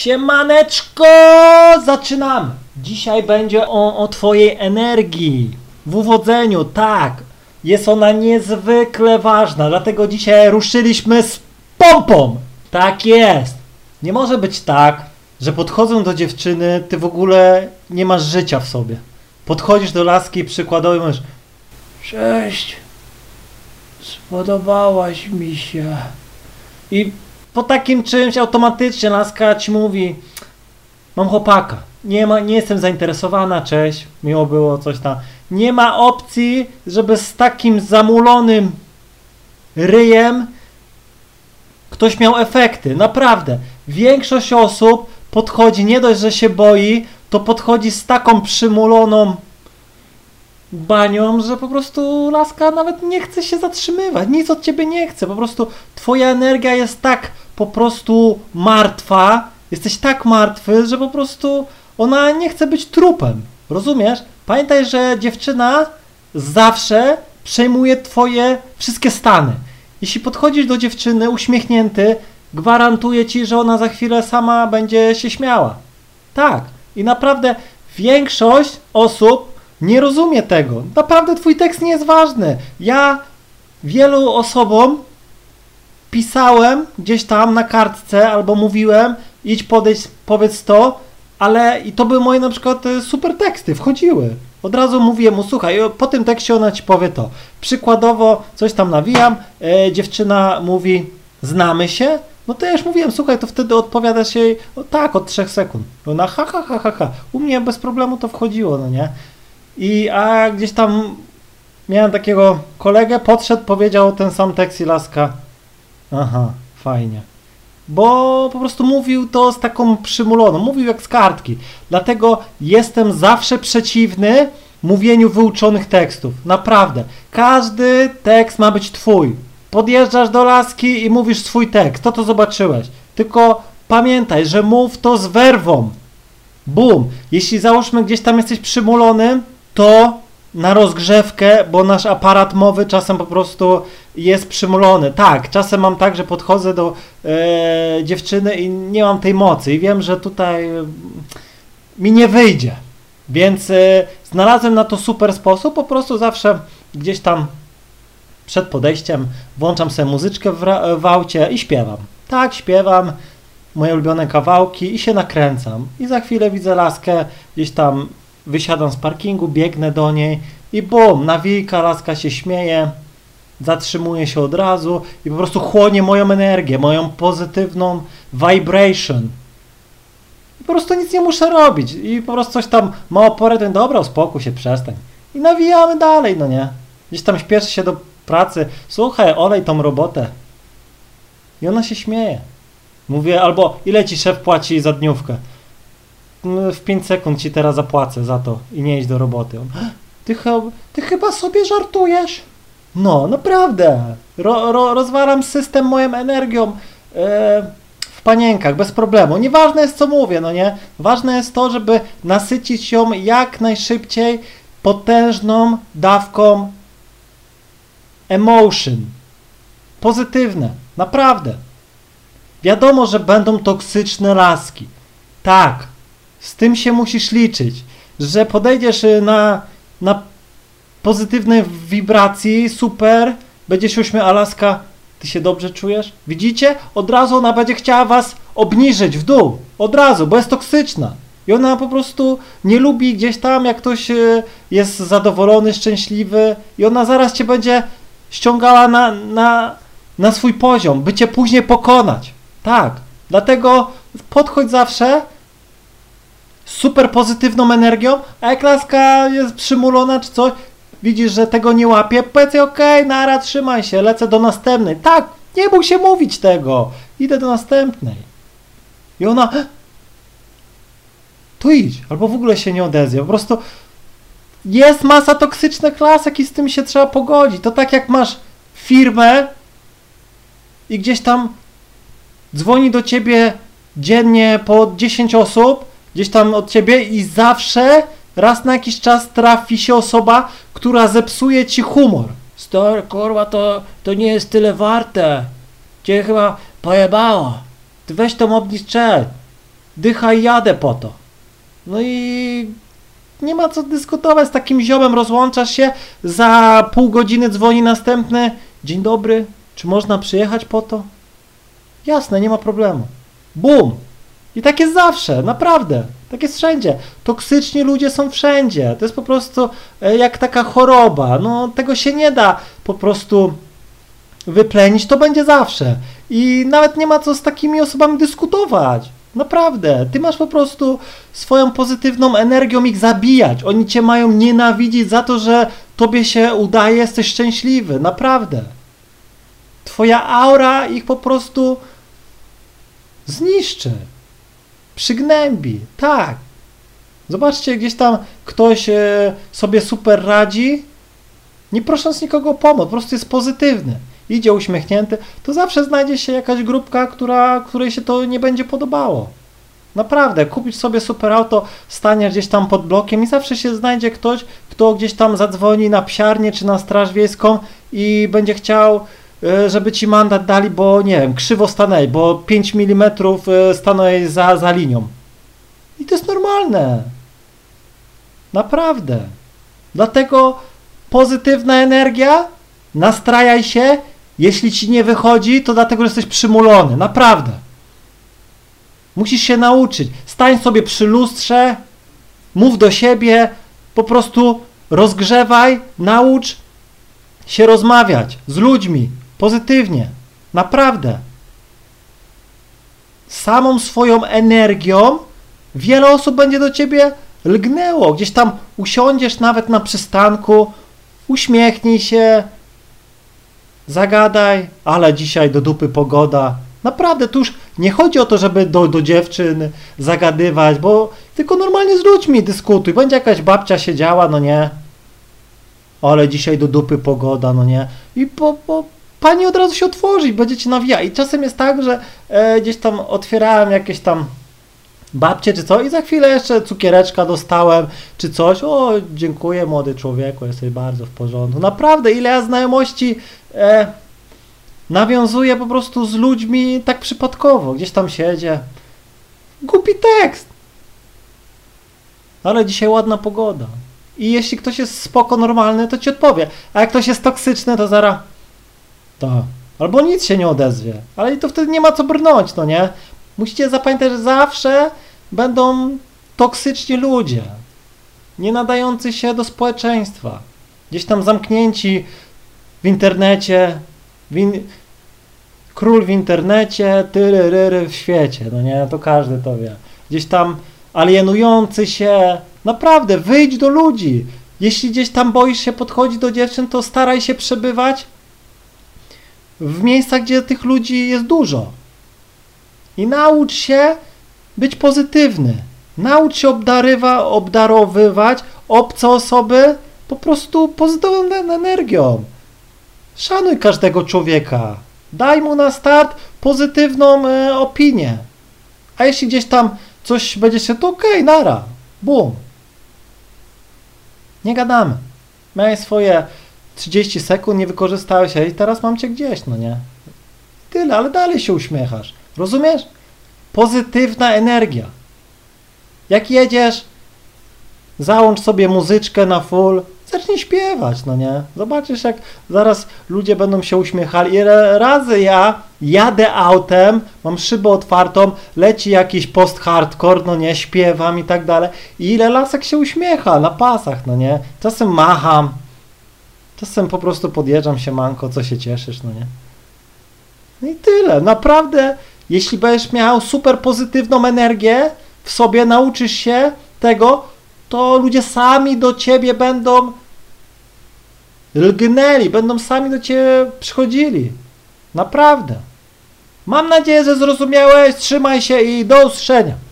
Siemaneczko! Zaczynam! Dzisiaj będzie o twojej energii w uwodzeniu, tak. Jest ona niezwykle ważna, dlatego dzisiaj ruszyliśmy z pompą. Tak jest. Nie może być tak, że podchodząc do dziewczyny, ty w ogóle nie masz życia w sobie. Podchodzisz do laski i przykładowo mówisz: cześć, spodobałaś mi się. I po takim czymś automatycznie laska ci mówi: mam chłopaka, nie jestem zainteresowana, cześć, miło było, coś tam. Nie ma opcji, żeby z takim zamulonym ryjem ktoś miał efekty, naprawdę. Większość osób podchodzi, nie dość, że się boi, to podchodzi z taką przymuloną banią, że po prostu laska nawet nie chce się zatrzymywać, nic od ciebie nie chce, po prostu twoja energia jest tak po prostu martwa, jesteś tak martwy, że po prostu ona nie chce być trupem, rozumiesz? Pamiętaj, że dziewczyna zawsze przejmuje twoje wszystkie stany. Jeśli podchodzisz do dziewczyny uśmiechnięty, gwarantuję ci, że ona za chwilę sama będzie się śmiała. Tak. I naprawdę większość osób nie rozumie tego. Naprawdę twój tekst nie jest ważny. Ja wielu osobom pisałem gdzieś tam na kartce albo mówiłem: idź, podejdź, powiedz to, ale i to były moje na przykład super teksty, wchodziły. Od razu mówię mu: słuchaj, po tym tekście ona ci powie to. Przykładowo coś tam nawijam, dziewczyna mówi: znamy się? No to ja już mówiłem: słuchaj, to wtedy odpowiadasz jej: o, tak, od 3 sekund. Ona: ha, ha, ha, ha, ha. U mnie bez problemu to wchodziło, no nie? A gdzieś tam miałem takiego kolegę, podszedł, powiedział ten sam tekst i laska: aha, fajnie. Bo po prostu mówił to z taką przymuloną, mówił jak z kartki. Dlatego jestem zawsze przeciwny mówieniu wyuczonych tekstów. Naprawdę. Każdy tekst ma być twój. Podjeżdżasz do laski i mówisz swój tekst. To zobaczyłeś. Tylko pamiętaj, że mów to z werwą. Bum. Jeśli załóżmy gdzieś tam jesteś przymulony, to na rozgrzewkę, bo nasz aparat mowy czasem po prostu jest przymulony. Tak, czasem mam tak, że podchodzę do dziewczyny i nie mam tej mocy i wiem, że tutaj mi nie wyjdzie. Więc znalazłem na to super sposób, po prostu zawsze gdzieś tam przed podejściem włączam sobie muzyczkę w aucie i śpiewam. Tak, śpiewam moje ulubione kawałki i się nakręcam. I za chwilę widzę laskę gdzieś tam, wysiadam z parkingu, biegnę do niej i bum, nawijka, laska się śmieje, zatrzymuje się od razu i po prostu chłonie moją energię, moją pozytywną vibration. I po prostu nic nie muszę robić i po prostu coś tam ma oporę, ten: dobra, uspokój się, przestań. I nawijamy dalej, no nie? Gdzieś tam śpieszę się do pracy: słuchaj, olej tą robotę. I ona się śmieje. Mówię: albo ile ci szef płaci za dniówkę? W 5 sekund ci teraz zapłacę za to i nie idź do roboty. On: ty chyba sobie żartujesz? No, naprawdę. Rozwalam system moją energią w panienkach, bez problemu. Nieważne jest, co mówię, no nie? Ważne jest to, żeby nasycić ją jak najszybciej potężną dawką emotion. Pozytywne. Naprawdę. Wiadomo, że będą toksyczne laski. Tak. Z tym się musisz liczyć, że podejdziesz na pozytywne wibracji, super, będzie się uśmiechać, a laska: ty się dobrze czujesz? Widzicie? Od razu ona będzie chciała was obniżyć w dół, od razu, bo jest toksyczna. I ona po prostu nie lubi gdzieś tam, jak ktoś jest zadowolony, szczęśliwy, i ona zaraz cię będzie ściągała na swój poziom, by cię później pokonać. Tak, dlatego podchodź zawsze super pozytywną energią, a jak laska jest przymulona czy coś, widzisz, że tego nie łapie, powiedz: okej, nara, trzymaj się, lecę do następnej. Tak, nie bój się mówić tego. Idę do następnej. I ona: tu idź, albo w ogóle się nie odezwie. Po prostu jest masa toksycznych lasek i z tym się trzeba pogodzić. To tak jak masz firmę i gdzieś tam dzwoni do ciebie dziennie po 10 osób, gdzieś tam od ciebie, i zawsze raz na jakiś czas trafi się osoba, która zepsuje ci humor. Stary, kurwa, to nie jest tyle warte. Cię chyba pojebało. Ty weź tam obniżę. dycha i jadę po to. No i nie ma co dyskutować z takim ziomem, rozłączasz się, za pół godziny dzwoni następny, dzień dobry, czy można przyjechać po to? Jasne, nie ma problemu. Bum! I tak jest zawsze, naprawdę. Tak jest wszędzie. Toksyczni ludzie są wszędzie. To jest po prostu jak taka choroba. No, tego się nie da po prostu wyplenić. To będzie zawsze. I nawet nie ma co z takimi osobami dyskutować. Naprawdę. Ty masz po prostu swoją pozytywną energią ich zabijać. Oni cię mają nienawidzić za to, że tobie się udaje, jesteś szczęśliwy. Naprawdę. Twoja aura ich po prostu zniszczy. Przygnębi, tak. Zobaczcie, gdzieś tam ktoś sobie super radzi, nie prosząc nikogo o pomoc, po prostu jest pozytywny, idzie uśmiechnięty, to zawsze znajdzie się jakaś grupka, której się to nie będzie podobało. Naprawdę, kupisz sobie super auto, staniesz gdzieś tam pod blokiem i zawsze się znajdzie ktoś, kto gdzieś tam zadzwoni na psiarnię czy na straż wiejską i będzie chciał, żeby ci mandat dali, bo nie wiem, krzywo stanęli, bo 5 mm stanęli za linią. I to jest normalne. Naprawdę. Dlatego pozytywna energia, nastrajaj się, jeśli ci nie wychodzi, to dlatego, że jesteś przymulony. Naprawdę. Musisz się nauczyć. Stań sobie przy lustrze, mów do siebie, po prostu rozgrzewaj, naucz się rozmawiać z ludźmi. Pozytywnie, naprawdę. Samą swoją energią wiele osób będzie do ciebie lgnęło. Gdzieś tam usiądziesz nawet na przystanku, uśmiechnij się, zagadaj, ale dzisiaj do dupy pogoda. Naprawdę, tu już nie chodzi o to, żeby do dziewczyn zagadywać, bo tylko normalnie z ludźmi dyskutuj. Będzie jakaś babcia siedziała, no nie. Ale dzisiaj do dupy pogoda, no nie. I pani od razu się otworzyć, będziecie nawijać. I czasem jest tak, że gdzieś tam otwierałem jakieś tam babcie czy co i za chwilę jeszcze cukiereczka dostałem czy coś. O, dziękuję młody człowieku, jesteś bardzo w porządku. Naprawdę, ile ja znajomości nawiązuję po prostu z ludźmi tak przypadkowo. Gdzieś tam siedzie. Głupi tekst. Ale dzisiaj ładna pogoda. I jeśli ktoś jest spoko, normalny, to ci odpowie. A jak ktoś jest toksyczny, to zaraz... To. Albo nic się nie odezwie. Ale i to wtedy nie ma co brnąć, no nie? Musicie zapamiętać, że zawsze będą toksyczni ludzie. Nie nadający się do społeczeństwa. Gdzieś tam zamknięci w internecie. Król w internecie, tyryryry w świecie. No nie? To każdy to wie. Gdzieś tam alienujący się. Naprawdę, wyjdź do ludzi. Jeśli gdzieś tam boisz się podchodzić do dziewczyn, to staraj się przebywać w miejscach, gdzie tych ludzi jest dużo. I naucz się być pozytywny. Naucz się obdarowywać obce osoby po prostu pozytywną energią. Szanuj każdego człowieka. Daj mu na start pozytywną opinię. A jeśli gdzieś tam coś będzie się, to okej, nara. Bum. Nie gadamy. Miałem swoje 30 sekund, nie wykorzystałeś się i teraz mam cię gdzieś, no nie? Tyle, ale dalej się uśmiechasz. Rozumiesz? Pozytywna energia. Jak jedziesz, załącz sobie muzyczkę na full, zacznij śpiewać, no nie? Zobaczysz, jak zaraz ludzie będą się uśmiechali. Ile razy ja jadę autem, mam szybę otwartą, leci jakiś post-hardcore, no nie, śpiewam i tak dalej. I ile lasek się uśmiecha na pasach, no nie? Czasem macham, czasem po prostu podjeżdżam się manko, co się cieszysz, no nie? No i tyle. Naprawdę, jeśli będziesz miał super pozytywną energię w sobie, nauczysz się tego, to ludzie sami do ciebie będą lgnęli, będą sami do ciebie przychodzili. Naprawdę. Mam nadzieję, że zrozumiałeś. Trzymaj się i do usłyszenia.